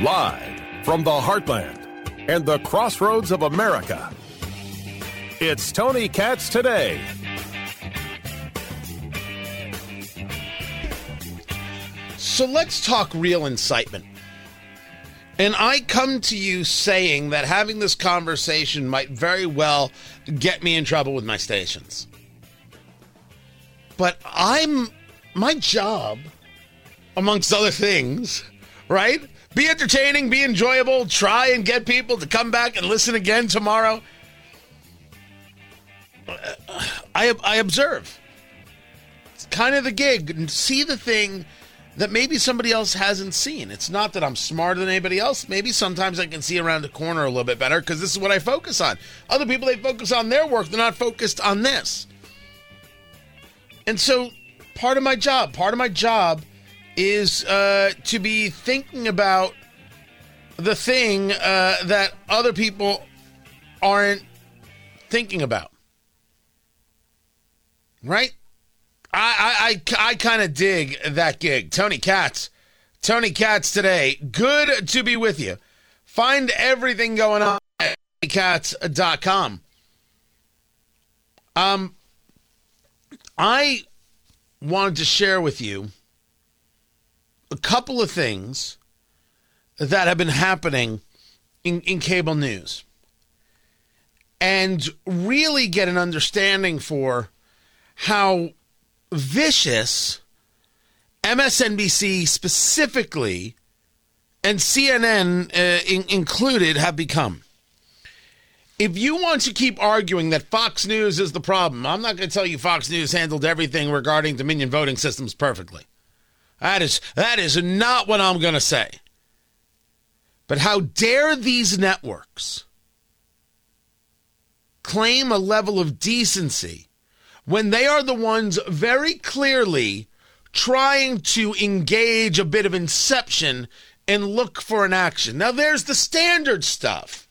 Live from the heartland and the crossroads of America, it's Tony Katz Today. So let's talk real incitement. And I come to you saying that having this conversation might very well get me in trouble with my stations. But my job, amongst other things, right? Be entertaining, be enjoyable, try and get people to come back and listen again tomorrow. I observe. It's kind of the gig. And see the thing that maybe somebody else hasn't seen. It's not that I'm smarter than anybody else. Maybe sometimes I can see around the corner a little bit better because this is what I focus on. Other people, they focus on their work. They're not focused on this. And so part of my job is to be thinking about the thing that other people aren't thinking about. Right? I kind of dig that gig. Tony Katz Today. Good to be with you. Find everything going on at TonyKatz.com. I wanted to share with you a couple of things that have been happening in cable news and really get an understanding for how vicious MSNBC specifically and CNN included have become. If you want to keep arguing that Fox News is the problem, I'm not going to tell you Fox News handled everything regarding Dominion voting systems perfectly. That is not what I'm going to say. But how dare these networks claim a level of decency when they are the ones very clearly trying to engage a bit of inception and look for an action. Now, there's the standard stuff,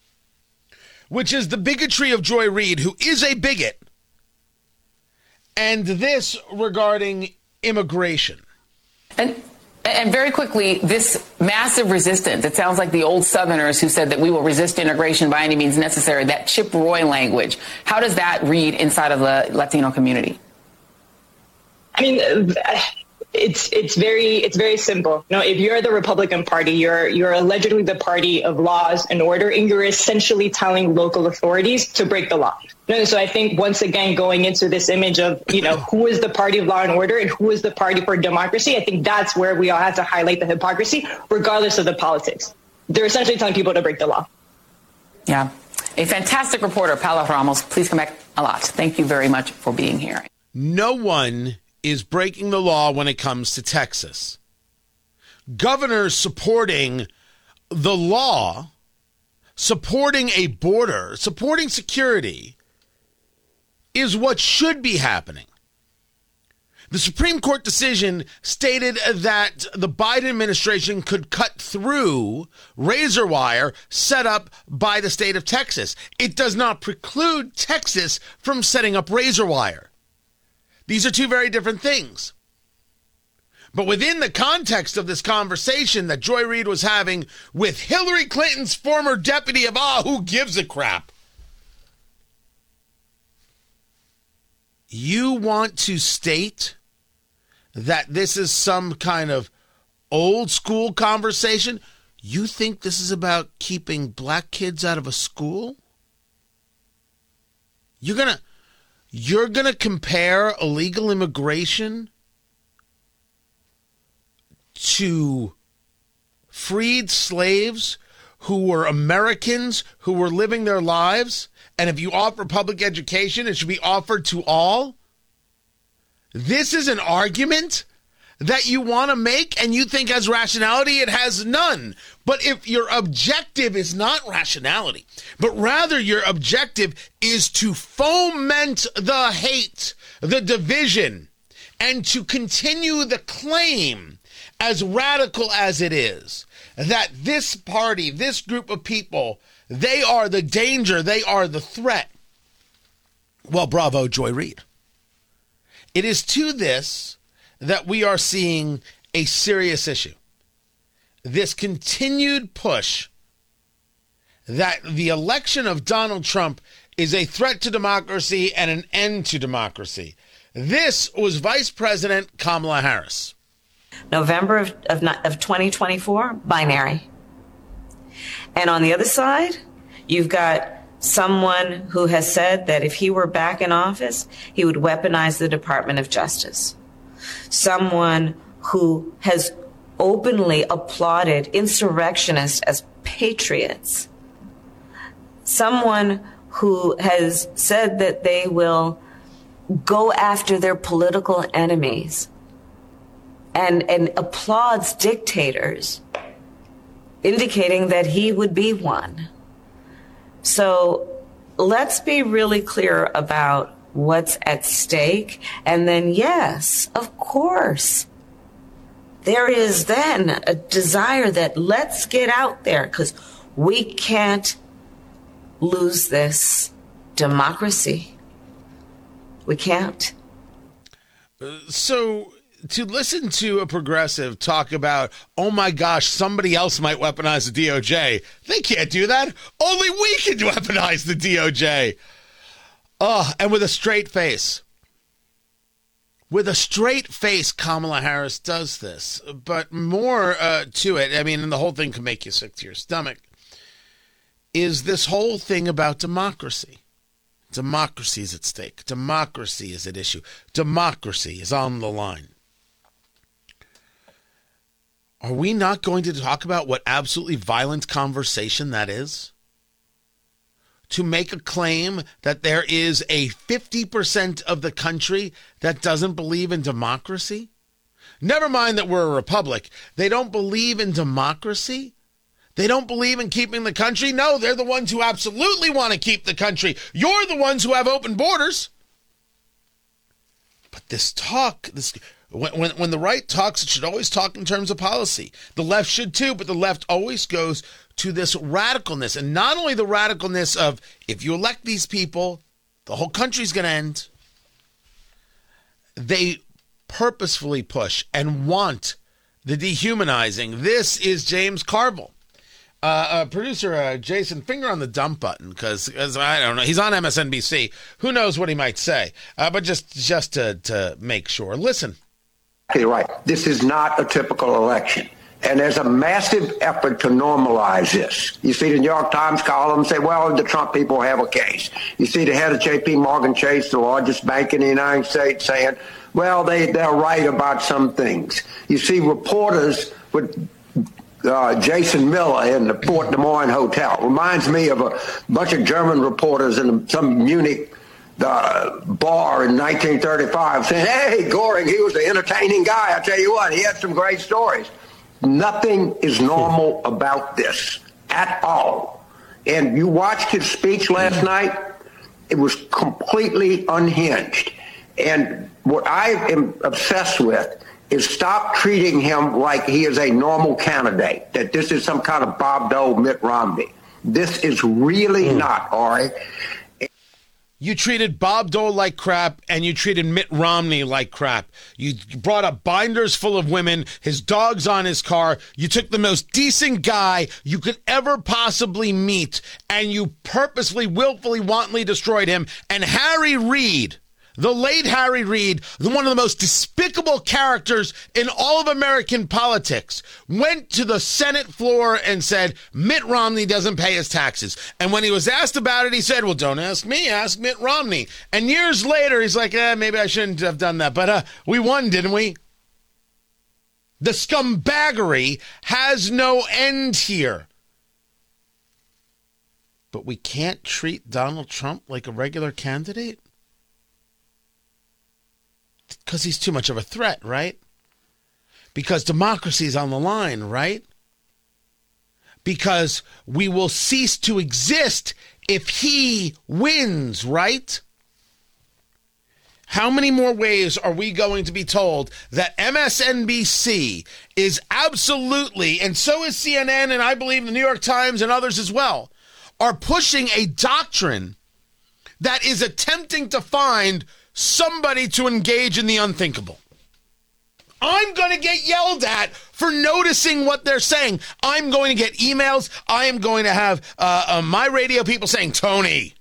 which is the bigotry of Joy Reid, who is a bigot, and this regarding immigration. And very quickly, this massive resistance, it sounds like the old Southerners who said that we will resist integration by any means necessary, that Chip Roy language. How does that read inside of the Latino community? I mean, it's very simple. No, if you're the Republican Party, you're allegedly the party of laws and order, and you're essentially telling local authorities to break the law. No, so I think once again going into this image of, you know, who is the party of law and order and who is the party for democracy, I think that's where we all have to highlight the hypocrisy, regardless of the politics. They're essentially telling people to break the law. Yeah. A fantastic reporter, Paola Ramos. Please come back a lot. Thank you very much for being here. No one is breaking the law when it comes to Texas. Governors supporting the law, supporting a border, supporting security is what should be happening. The Supreme Court decision stated that the Biden administration could cut through razor wire set up by the state of Texas. It does not preclude Texas from setting up razor wire. These are two very different things. But within the context of this conversation that Joy Reid was having with Hillary Clinton's former deputy of, who gives a crap? You want to state that this is some kind of old school conversation? You think this is about keeping black kids out of a school? You're going to compare illegal immigration to freed slaves who were Americans who were living their lives, and if you offer public education, it should be offered to all? This is an argument that you want to make and you think has rationality. It has none. But if your objective is not rationality, but rather your objective is to foment the hate, the division, and to continue the claim, as radical as it is, that this party, this group of people, they are the danger, they are the threat. Well, bravo, Joy Reid. It is to this that we are seeing a serious issue. this continued push that the election of Donald Trump is a threat to democracy and an end to democracy. This was Vice President Kamala Harris. November of 2024, binary. And on the other side, you've got someone who has said that if he were back in office, he would weaponize the Department of Justice. Someone who has openly applauded insurrectionists as patriots. Someone who has said that they will go after their political enemies and applauds dictators, indicating that he would be one. So let's be really clear about what's at stake. And then, yes, of course, there is then a desire that let's get out there because we can't lose this democracy. We can't. So to listen to a progressive talk about, oh my gosh, somebody else might weaponize the DOJ. They can't do that. Only we can weaponize the DOJ. Oh, and with a straight face. With a straight face, Kamala Harris does this. But more to it, I mean, and the whole thing can make you sick to your stomach, is this whole thing about democracy. Democracy is at stake. Democracy is at issue. Democracy is on the line. Are we not going to talk about what absolutely violent conversation that is? To make a claim that there is a 50% of the country that doesn't believe in democracy? Never mind that we're a republic. They don't believe in democracy? They don't believe in keeping the country? No, they're the ones who absolutely want to keep the country. You're the ones who have open borders. But this talk, when the right talks, it should always talk in terms of policy. The left should too, but the left always goes to this radicalness. And not only the radicalness of, if you elect these people, the whole country's going to end. They purposefully push and want the dehumanizing. This is James Carville. Producer Jason, finger on the dump button, because I don't know. He's on MSNBC. Who knows what he might say? But just to make sure. Listen. Okay, right. This is not a typical election. And there's a massive effort to normalize this. You see the New York Times column say, well, the Trump people have a case. You see the head of JP Morgan Chase, the largest bank in the United States, saying, well, they're right about some things. You see reporters with Jason Miller in the Port Des Moines Hotel. Reminds me of a bunch of German reporters in some Munich bar in 1935 saying, hey, Goring, he was an entertaining guy. I tell you what, he had some great stories. Nothing is normal about this at all. And you watched his speech last night. It was completely unhinged. And what I am obsessed with is stop treating him like he is a normal candidate, that this is some kind of Bob Dole, Mitt Romney. This is really not, Ari. You treated Bob Dole like crap, and you treated Mitt Romney like crap. You brought up binders full of women, his dog's on his car. You took the most decent guy you could ever possibly meet, and you purposely, willfully, wantonly destroyed him. And Harry Reid, the late Harry Reid, one of the most despicable characters in all of American politics, went to the Senate floor and said, Mitt Romney doesn't pay his taxes. And when he was asked about it, he said, well, don't ask me, ask Mitt Romney. And years later, he's like, maybe I shouldn't have done that. But we won, didn't we? The scumbaggery has no end here. But we can't treat Donald Trump like a regular candidate? Because he's too much of a threat, right? Because democracy is on the line, right? Because we will cease to exist if he wins, right? How many more ways are we going to be told that MSNBC is absolutely, and so is CNN, and I believe the New York Times and others as well, are pushing a doctrine that is attempting to find somebody to engage in the unthinkable. I'm going to get yelled at for noticing what they're saying. I'm going to get emails. I am going to have my radio people saying, Tony,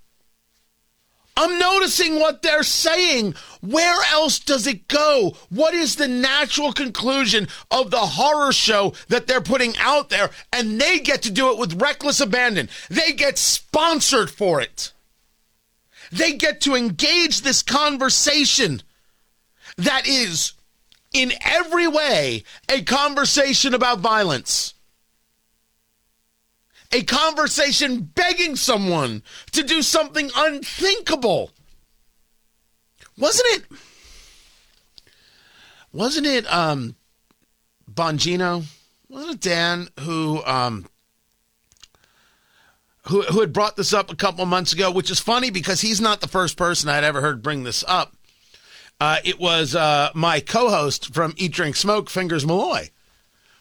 I'm noticing what they're saying. Where else does it go? What is the natural conclusion of the horror show that they're putting out there? And they get to do it with reckless abandon. They get sponsored for it. They get to engage this conversation that is, in every way, a conversation about violence. A conversation begging someone to do something unthinkable. Wasn't it Bongino? Wasn't it Dan who had brought this up a couple of months ago, which is funny because he's not the first person I'd ever heard bring this up. It was my co-host from Eat, Drink, Smoke, Fingers Malloy,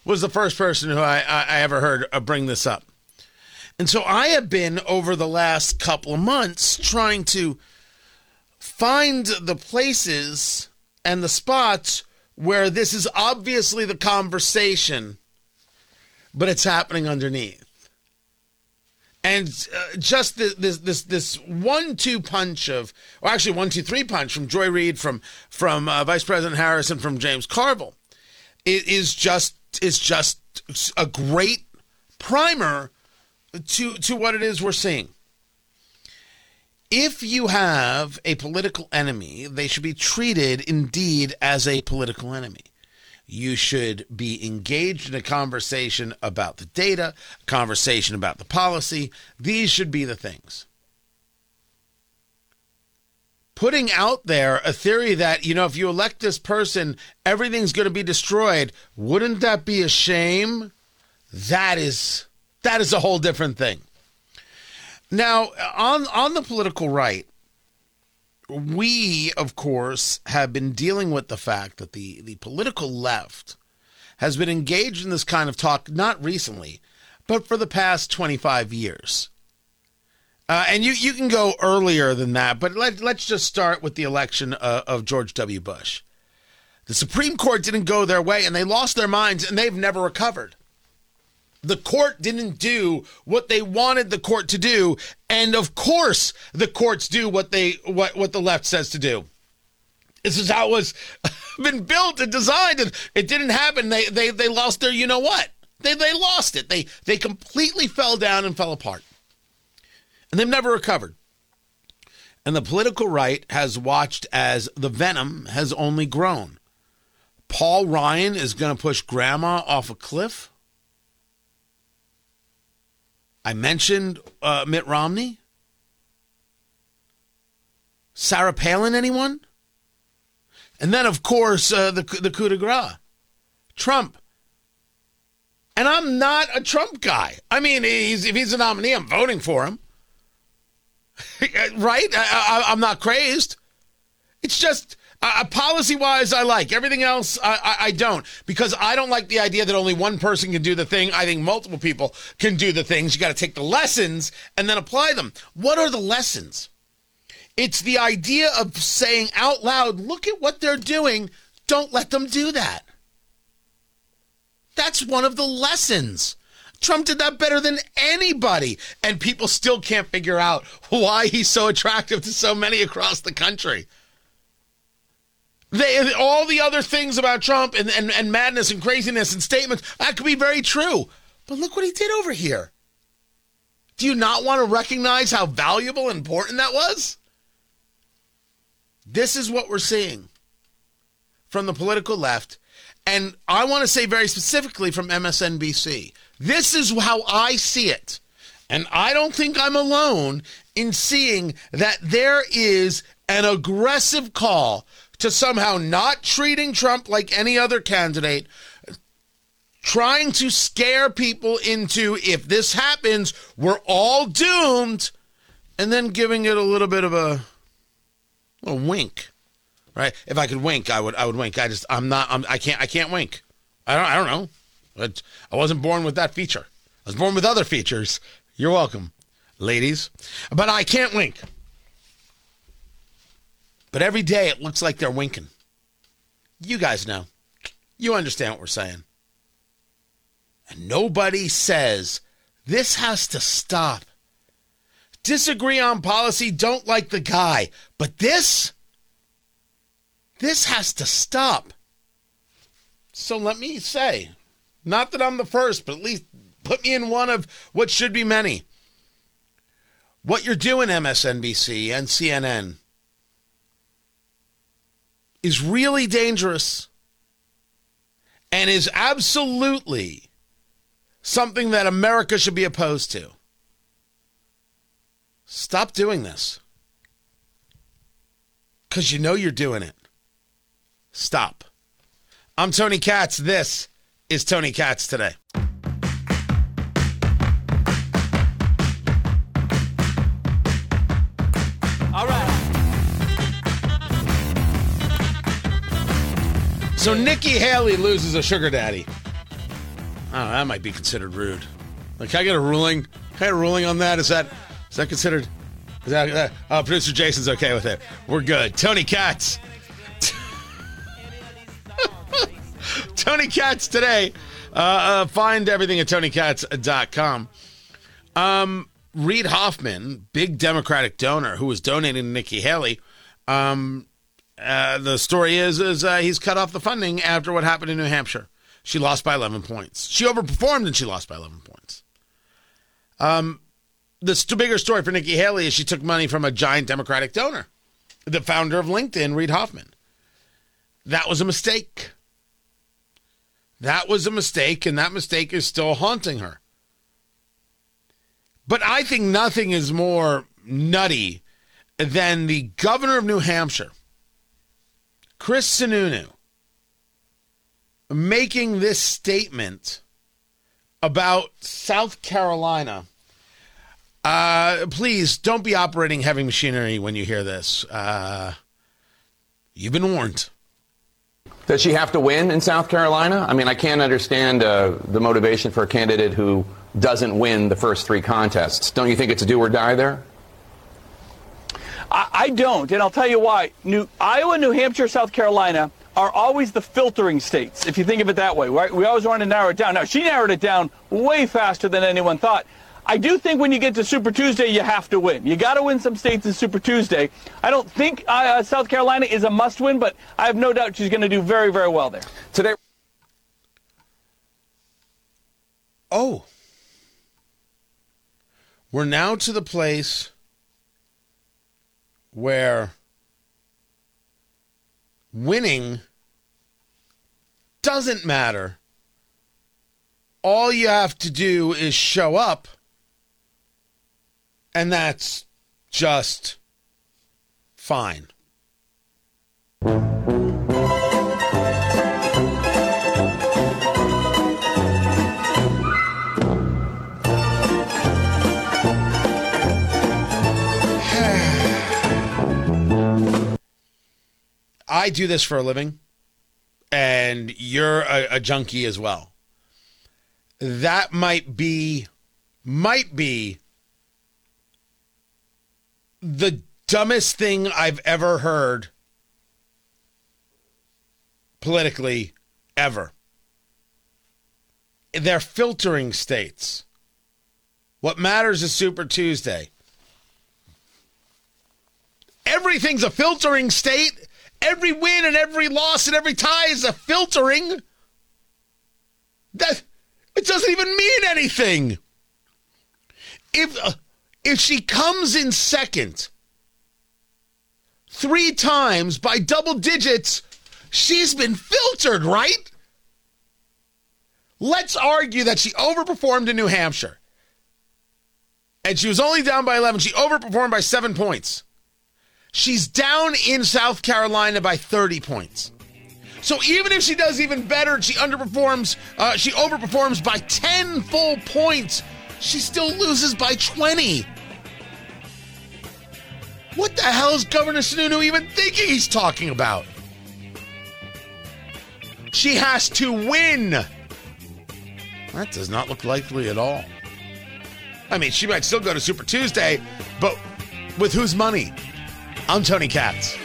was the first person who I ever heard bring this up. And so I have been, over the last couple of months, trying to find the places and the spots where this is obviously the conversation, but it's happening underneath. And just this 1-2 punch of, or actually 1-2-3 punch from Joy Reid, from Vice President Harris, and from James Carville, is just a great primer to what it is we're seeing. If you have a political enemy, they should be treated indeed as a political enemy. You should be engaged in a conversation about the data, conversation about the policy. These should be the things. Putting out there a theory that, you know, if you elect this person, everything's going to be destroyed, wouldn't that be a shame? That is a whole different thing. Now, on the political right, we, of course, have been dealing with the fact that the political left has been engaged in this kind of talk, not recently, but for the past 25 years. And you can go earlier than that, but let's just start with the election of George W. Bush. The Supreme Court didn't go their way, and they lost their minds, and they've never recovered. The court didn't do what they wanted the court to do. And of course, the courts do what the left says to do. This is how it was been built and designed. And it didn't happen. They lost their, you know what? They lost it. They completely fell down and fell apart. And they've never recovered. And the political right has watched as the venom has only grown. Paul Ryan is going to push grandma off a cliff. I mentioned Mitt Romney. Sarah Palin, anyone? And then, of course, the coup de grace. Trump. And I'm not a Trump guy. I mean, if he's a nominee, I'm voting for him. Right? I'm not crazed. It's just, policy-wise, I like. Everything else, I don't. Because I don't like the idea that only one person can do the thing. I think multiple people can do the things. You got to take the lessons and then apply them. What are the lessons? It's the idea of saying out loud, look at what they're doing. Don't let them do that. That's one of the lessons. Trump did that better than anybody. And people still can't figure out why he's so attractive to so many across the country. All the other things about Trump and madness and craziness and statements, that could be very true. But look what he did over here. Do you not want to recognize how valuable and important that was? This is what we're seeing from the political left. And I want to say very specifically from MSNBC, this is how I see it. And I don't think I'm alone in seeing that there is an aggressive call to somehow not treating Trump like any other candidate, trying to scare people into, if this happens, we're all doomed, and then giving it a little bit of a wink, right? If I could wink, I would wink. I can't wink. I don't know. I wasn't born with that feature. I was born with other features. You're welcome, ladies. But I can't wink. But every day it looks like they're winking. You guys know. You understand what we're saying. And nobody says, this has to stop. Disagree on policy, don't like the guy. But this has to stop. So let me say, not that I'm the first, but at least put me in one of what should be many. What you're doing, MSNBC and CNN, is really dangerous and is absolutely something that America should be opposed to. Stop doing this, because you know you're doing it. Stop. I'm Tony Katz. This is Tony Katz Today. All right. So Nikki Haley loses a sugar daddy. I don't know, that might be considered rude. Like, can I get a ruling? Can I get a ruling on that? Is that considered? Producer Jason's okay with it. We're good. Tony Katz. Tony Katz Today. Find everything at TonyKatz.com. Reid Hoffman, big Democratic donor who was donating to Nikki Haley. The story is he's cut off the funding after what happened in New Hampshire. She lost by 11 points. She overperformed and she lost by 11 points. The bigger story for Nikki Haley is she took money from a giant Democratic donor, the founder of LinkedIn, Reid Hoffman. That was a mistake. That was a mistake, and that mistake is still haunting her. But I think nothing is more nutty than the governor of New Hampshire, Chris Sununu, making this statement about South Carolina. Please don't be operating heavy machinery when you hear this. You've been warned. Does she have to win in South Carolina? I mean, I can't understand the motivation for a candidate who doesn't win the first three contests. Don't you think it's a do or die there? I don't, and I'll tell you why. Iowa, New Hampshire, South Carolina are always the filtering states, if you think of it that way, right? We always want to narrow it down. Now, she narrowed it down way faster than anyone thought. I do think when you get to Super Tuesday, you have to win. You got to win some states in Super Tuesday. I don't think South Carolina is a must-win, but I have no doubt she's going to do very, very well there. Today. Oh. We're now to the place where winning doesn't matter. All you have to do is show up. And that's just fine. I do this for a living, and you're a junkie as well. That might be the dumbest thing I've ever heard politically ever. They're filtering states. What matters is Super Tuesday. Everything's a filtering state. Every win and every loss and every tie is a filtering. That it doesn't even mean anything. If she comes in second three times by double digits, she's been filtered, right? Let's argue that she overperformed in New Hampshire. And she was only down by 11. She overperformed by 7 points. She's down in South Carolina by 30 points. So even if she does even better, she overperforms by 10 full points. She still loses by 20. What the hell is Governor Sununu even thinking he's talking about? She has to win. That does not look likely at all. I mean, she might still go to Super Tuesday, but with whose money? I'm Tony Katz.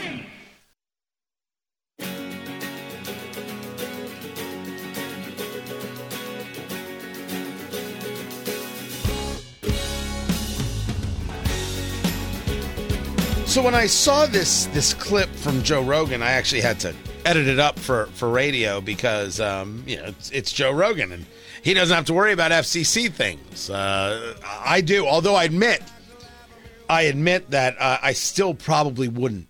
So when I saw this clip from Joe Rogan, I actually had to edit it up for radio because, it's Joe Rogan and he doesn't have to worry about FCC things. I do, although I admit that I still probably wouldn't.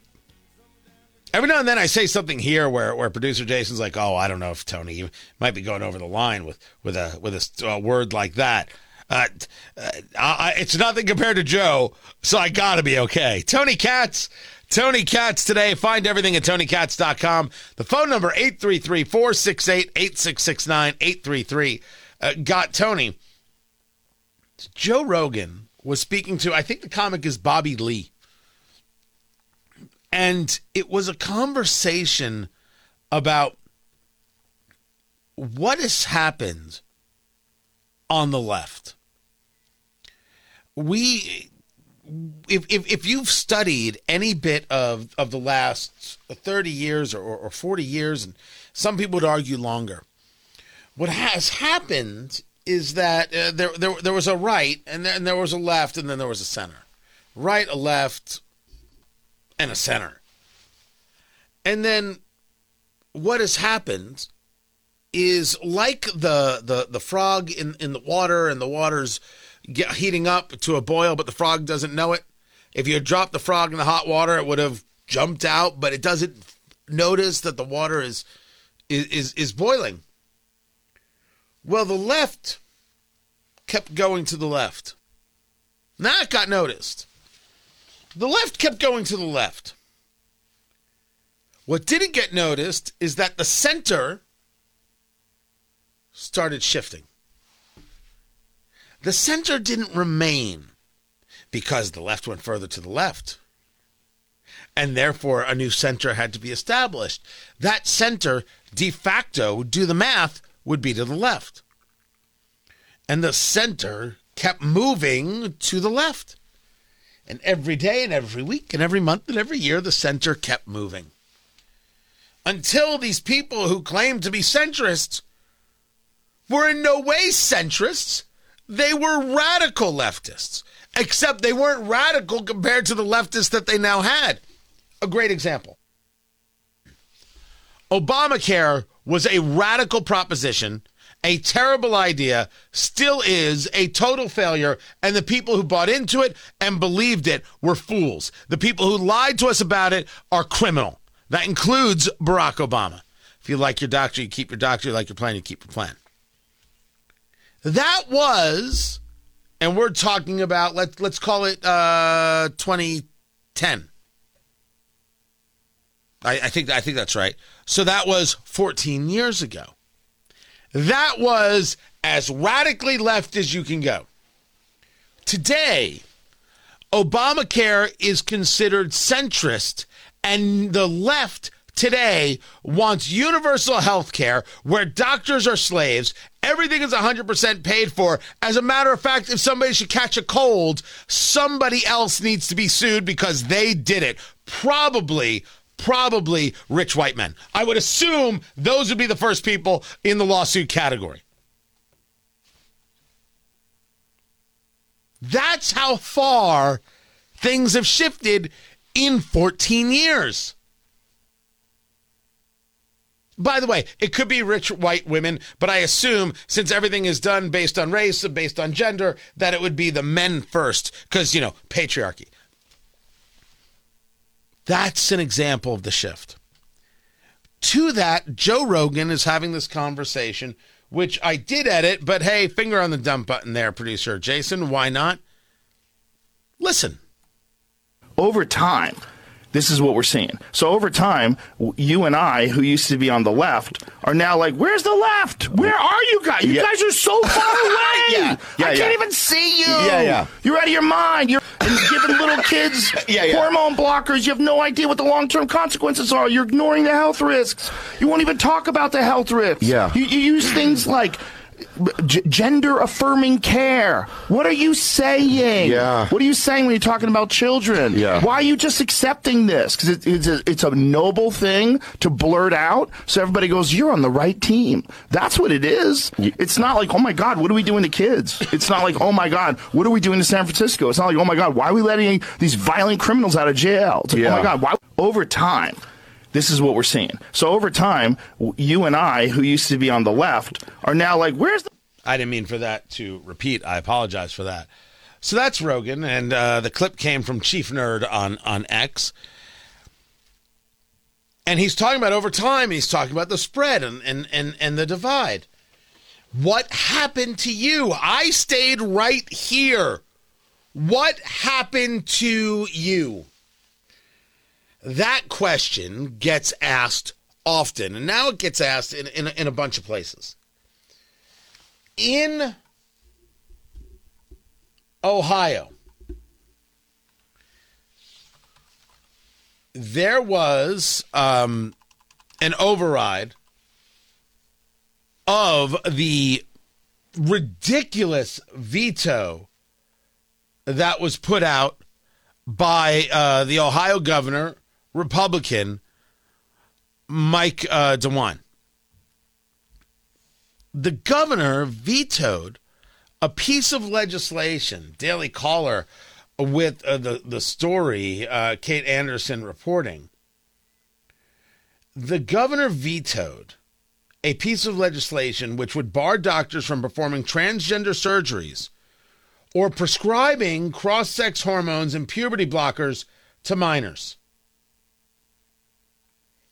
Every now and then I say something here where producer Jason's like, oh, I don't know if Tony, you might be going over the line with a word like that. It's nothing compared to Joe, so I gotta be okay. Tony Katz, Tony Katz Today. Find everything at TonyKatz.com. The phone number, 833-468-8669, 833. Got Tony. Joe Rogan was speaking to, I think the comic is Bobby Lee. And it was a conversation about what has happened on the left. If you've studied any bit of the last 30 years or 40 years, and some people would argue longer, what has happened is that there was a right, and there was a left, and then there was a center. Right, a left, and a center. And then what has happened is like the frog in the water, and the water's heating up to a boil, but the frog doesn't know it. If you had dropped the frog in the hot water, it would have jumped out, but it doesn't notice that the water is boiling. Well, the left kept going to the left. Now it got noticed. The left kept going to the left. What didn't get noticed is that the center started shifting. The center didn't remain because the left went further to the left. And therefore, a new center had to be established. That center, de facto, do the math, would be to the left. And the center kept moving to the left. And every day and every week and every month and every year, the center kept moving. Until these people who claimed to be centrists were in no way centrists. They were radical leftists, except they weren't radical compared to the leftists that they now had. A great example. Obamacare was a radical proposition, a terrible idea, still is a total failure, and the people who bought into it and believed it were fools. The people who lied to us about it are criminal. That includes Barack Obama. If you like your doctor, you keep your doctor. You like your plan, you keep your plan. That was, and we're talking about, let's call it 2010. I think that's right. So that was 14 years ago. That was as radically left as you can go. Today, Obamacare is considered centrist, and the left today wants universal health care where doctors are slaves. Everything is 100% paid for. As a matter of fact, if somebody should catch a cold, somebody else needs to be sued because they did it. Probably rich white men. I would assume those would be the first people in the lawsuit category. That's how far things have shifted in 14 years. By the way, it could be rich white women, but I assume since everything is done based on race and based on gender, that it would be the men first because, patriarchy. That's an example of the shift. To that, Joe Rogan is having this conversation, which I did edit, but hey, finger on the dump button there, producer Jason. Why not? Listen. Over time, this is what we're seeing. So over time, you and I, who used to be on the left, are now like, where's the left? Where are you guys? You guys are so far away. I can't even see you. Yeah. You're out of your mind. You're giving little kids hormone blockers. You have no idea what the long-term consequences are. You're ignoring the health risks. You won't even talk about the health risks. Yeah. You use things like gender-affirming care. What are you saying? Yeah. What are you saying when you're talking about children? Yeah. Why are you just accepting this? Because it's a noble thing to blurt out, so everybody goes, you're on the right team. That's what it is. It's not like, oh, my God, what are we doing to kids? It's not like, oh, my God, what are we doing to San Francisco? It's not like, oh, my God, why are we letting these violent criminals out of jail? It's like, yeah. Oh, my God, why? Over time, this is what we're seeing. So over time, you and I, who used to be on the left, are now like, where's the... I didn't mean for that to repeat. I apologize for that. So that's Rogan, and the clip came from Chief Nerd on X. And he's talking about over time, he's talking about the spread and the divide. What happened to you? I stayed right here. What happened to you? That question gets asked often, and now it gets asked in a bunch of places. In Ohio, there was an override of the ridiculous veto that was put out by the Ohio governor, Republican Mike DeWine. The governor vetoed a piece of legislation. Daily Caller with the story, Kate Anderson reporting. The governor vetoed a piece of legislation which would bar doctors from performing transgender surgeries or prescribing cross-sex hormones and puberty blockers to minors.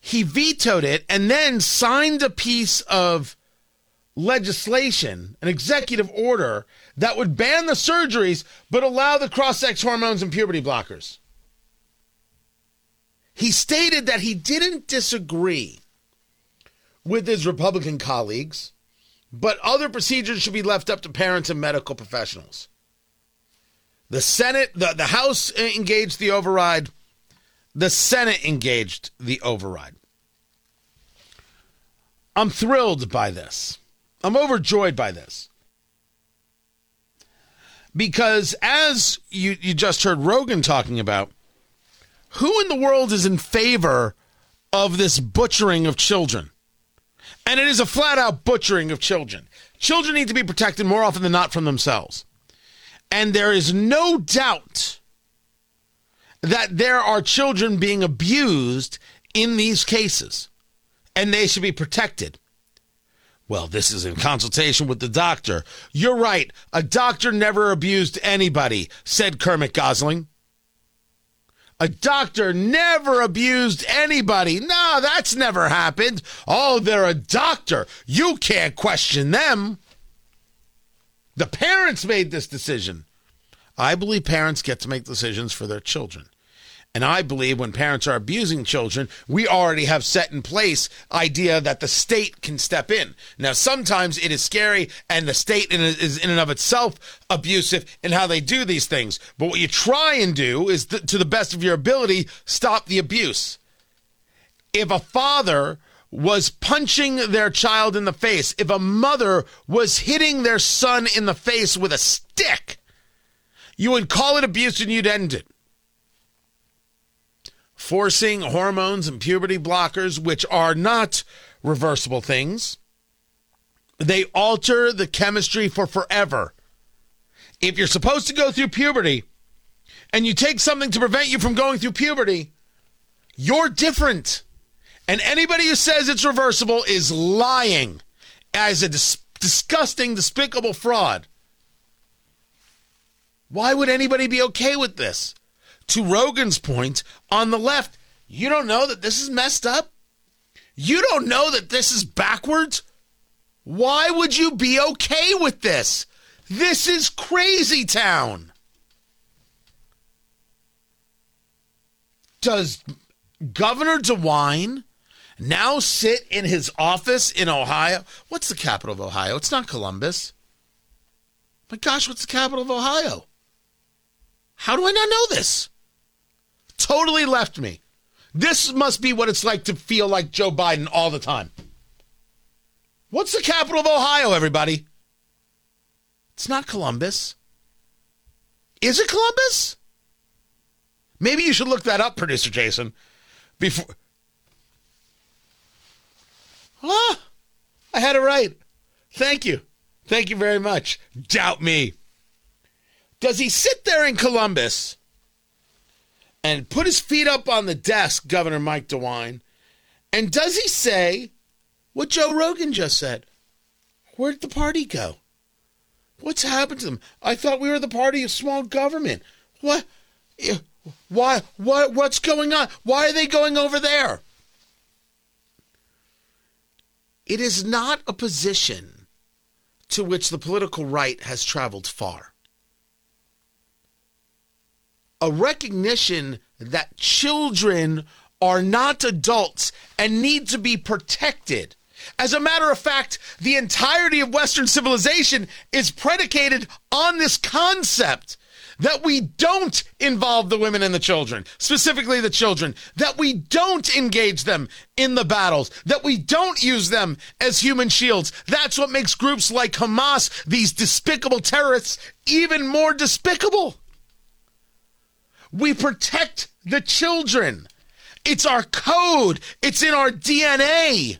He vetoed it and then signed a piece of legislation, an executive order, that would ban the surgeries but allow the cross-sex hormones and puberty blockers. He stated that he didn't disagree with his Republican colleagues, but other procedures should be left up to parents and medical professionals. The Senate, the House engaged the override. The Senate engaged the override. I'm thrilled by this. I'm overjoyed by this. Because as you just heard Rogan talking about, who in the world is in favor of this butchering of children? And it is a flat-out butchering of children. Children need to be protected more often than not from themselves. And there is no doubt that there are children being abused in these cases, and they should be protected. Well, this is in consultation with the doctor. You're right. A doctor never abused anybody, said Kermit Gosling. A doctor never abused anybody. No, that's never happened. Oh, they're a doctor. You can't question them. The parents made this decision. I believe parents get to make decisions for their children. And I believe when parents are abusing children, we already have set in place idea that the state can step in. Now, sometimes it is scary and the state is in and of itself abusive in how they do these things. But what you try and do is, to the best of your ability, stop the abuse. If a father was punching their child in the face, if a mother was hitting their son in the face with a stick, you would call it abuse and you'd end it. Forcing hormones and puberty blockers, which are not reversible things, they alter the chemistry for forever. If you're supposed to go through puberty and you take something to prevent you from going through puberty, you're different. And anybody who says it's reversible is lying as a disgusting, despicable fraud. Why would anybody be okay with this? To Rogan's point, on the left, you don't know that this is messed up? You don't know that this is backwards? Why would you be okay with this? This is crazy town. Does Governor DeWine now sit in his office in Ohio? What's the capital of Ohio? It's not Columbus. My gosh, what's the capital of Ohio? How do I not know this? Totally left me. This must be what it's like to feel like Joe Biden all the time. What's the capital of Ohio, everybody? It's not Columbus. Is it Columbus? Maybe you should look that up, Producer Jason. Before. Ah, I had it right. Thank you. Thank you very much. Doubt me. Does he sit there in Columbus and put his feet up on the desk, Governor Mike DeWine, and does he say what Joe Rogan just said? Where'd the party go? What's happened to them? I thought we were the party of small government. What? Why? What's going on? Why are they going over there? It is not a position to which the political right has traveled far. A recognition that children are not adults and need to be protected. As a matter of fact, the entirety of Western civilization is predicated on this concept that we don't involve the women and the children, specifically the children, that we don't engage them in the battles, that we don't use them as human shields. That's what makes groups like Hamas, these despicable terrorists, even more despicable. We protect the children. It's our code. It's in our DNA.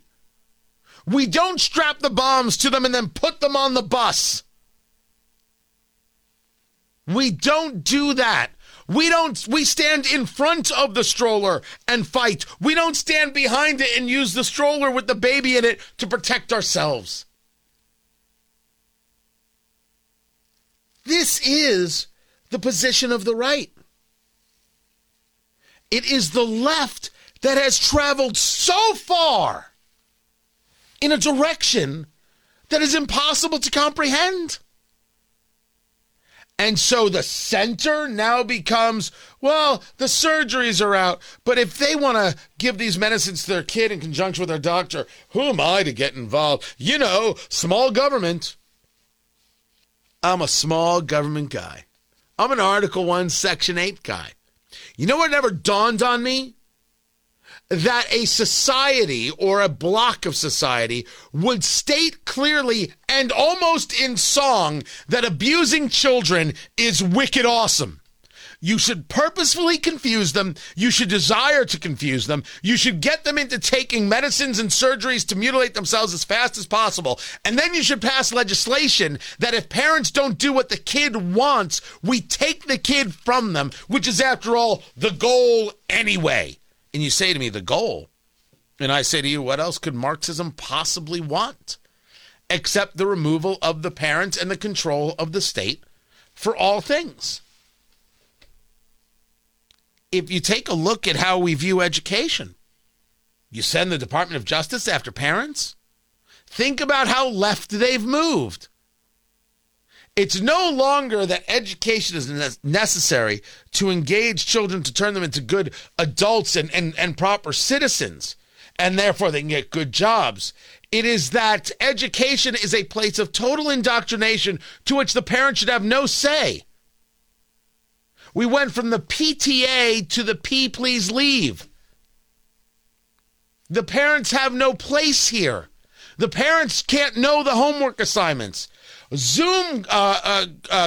We don't strap the bombs to them and then put them on the bus. We don't do that. We stand in front of the stroller and fight. We don't stand behind it and use the stroller with the baby in it to protect ourselves. This is the position of the right. It is the left that has traveled so far in a direction that is impossible to comprehend. And so the center now becomes, well, the surgeries are out, but if they want to give these medicines to their kid in conjunction with their doctor, who am I to get involved? You know, small government. I'm a small government guy. I'm an Article 1, Section 8 guy. You know what never dawned on me? That a society or a block of society would state clearly and almost in song that abusing children is wicked awesome. You should purposefully confuse them. You should desire to confuse them. You should get them into taking medicines and surgeries to mutilate themselves as fast as possible. And then you should pass legislation that if parents don't do what the kid wants, we take the kid from them, which is, after all, the goal anyway. And you say to me, the goal. And I say to you, what else could Marxism possibly want except the removal of the parents and the control of the state for all things? If you take a look at how we view education, you send the Department of Justice after parents. Think about how left they've moved. It's no longer that education is necessary to engage children to turn them into good adults and proper citizens, and therefore they can get good jobs. It is that education is a place of total indoctrination to which the parent should have no say. We went from the PTA to the P please leave. The parents have no place here. The parents can't know the homework assignments. Zoom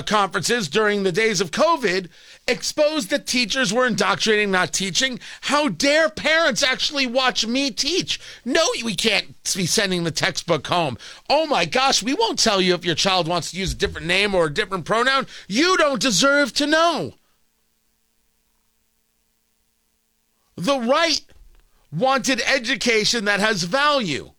conferences during the days of COVID exposed that teachers were indoctrinating, not teaching. How dare parents actually watch me teach? No, we can't be sending the textbook home. Oh my gosh, we won't tell you if your child wants to use a different name or a different pronoun. You don't deserve to know. The right wanted education that has value.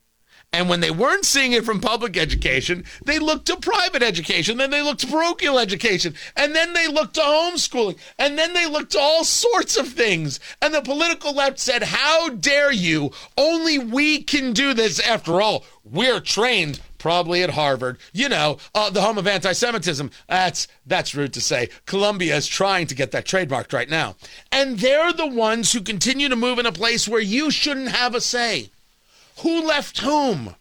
And when they weren't seeing it from public education, they looked to private education. Then they looked to parochial education. And then they looked to homeschooling. And then they looked to all sorts of things. And the political left said, how dare you? Only we can do this. After all, we're trained, probably at Harvard, you know, the home of anti-Semitism. That's rude to say. Columbia is trying to get that trademarked right now. And they're the ones who continue to move in a place where you shouldn't have a say. Who left whom?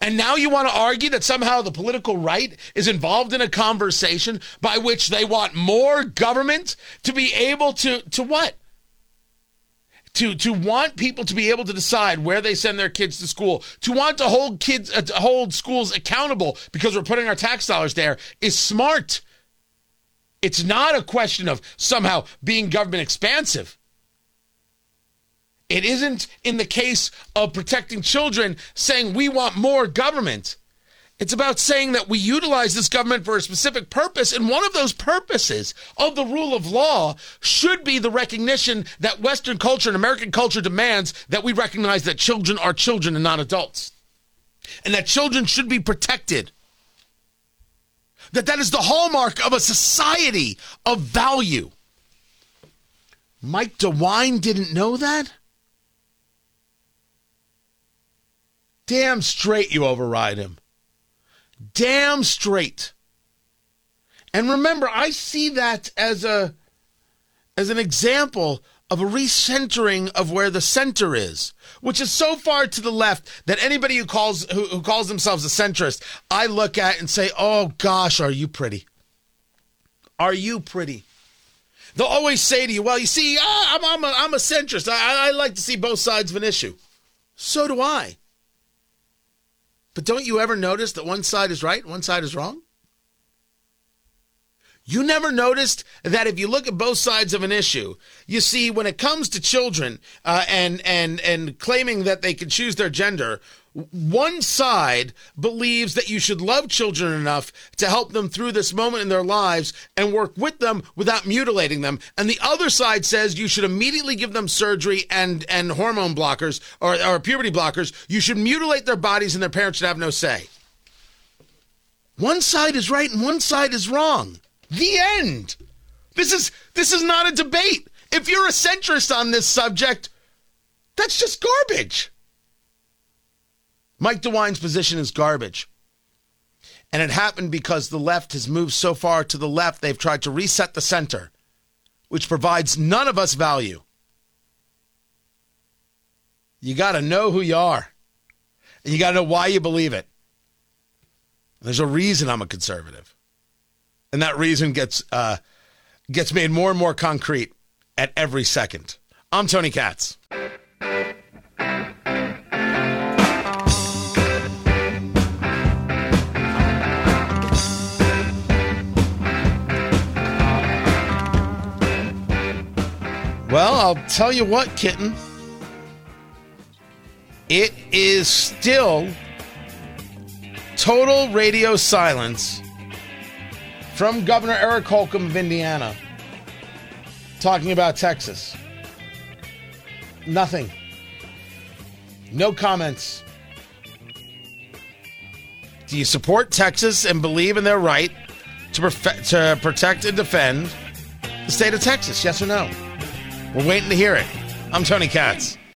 And now you want to argue that somehow the political right is involved in a conversation by which they want more government to be able to what? to want people to be able to decide where they send their kids to school, to want to hold kids, to hold schools accountable because we're putting our tax dollars there is smart. It's not a question of somehow being government expansive. It isn't, in the case of protecting children, saying we want more government. It's about saying that we utilize this government for a specific purpose, and one of those purposes of the rule of law should be the recognition that Western culture and American culture demands that we recognize that children are children and not adults, and that children should be protected. That is the hallmark of a society of value. Mike DeWine didn't know that? Damn straight you override him. Damn straight. And remember, I see that as an example of a recentering of where the center is, which is so far to the left that anybody who calls themselves a centrist, I look at and say, oh gosh, are you pretty? Are you pretty? They'll always say to you, well, you see, I'm a centrist. I like to see both sides of an issue. So do I. But don't you ever notice that one side is right, one side is wrong? You never noticed that if you look at both sides of an issue, you see when it comes to children and claiming that they can choose their gender, one side believes that you should love children enough to help them through this moment in their lives and work with them without mutilating them. And the other side says you should immediately give them surgery and hormone blockers or puberty blockers. You should mutilate their bodies and their parents should have no say. One side is right and one side is wrong. The end. This is not a debate. If you're a centrist on this subject, that's just garbage. Mike DeWine's position is garbage. And it happened because the left has moved so far to the left, they've tried to reset the center, which provides none of us value. You got to know who you are. And you got to know why you believe it. There's a reason I'm a conservative. And that reason gets made more and more concrete at every second. I'm Tony Katz. Well, I'll tell you what, kitten. It is still total radio silence from Governor Eric Holcomb of Indiana talking about Texas. Nothing. No comments. Do you support Texas and believe in their right to protect and defend the state of Texas? Yes or no? We're waiting to hear it. I'm Tony Katz.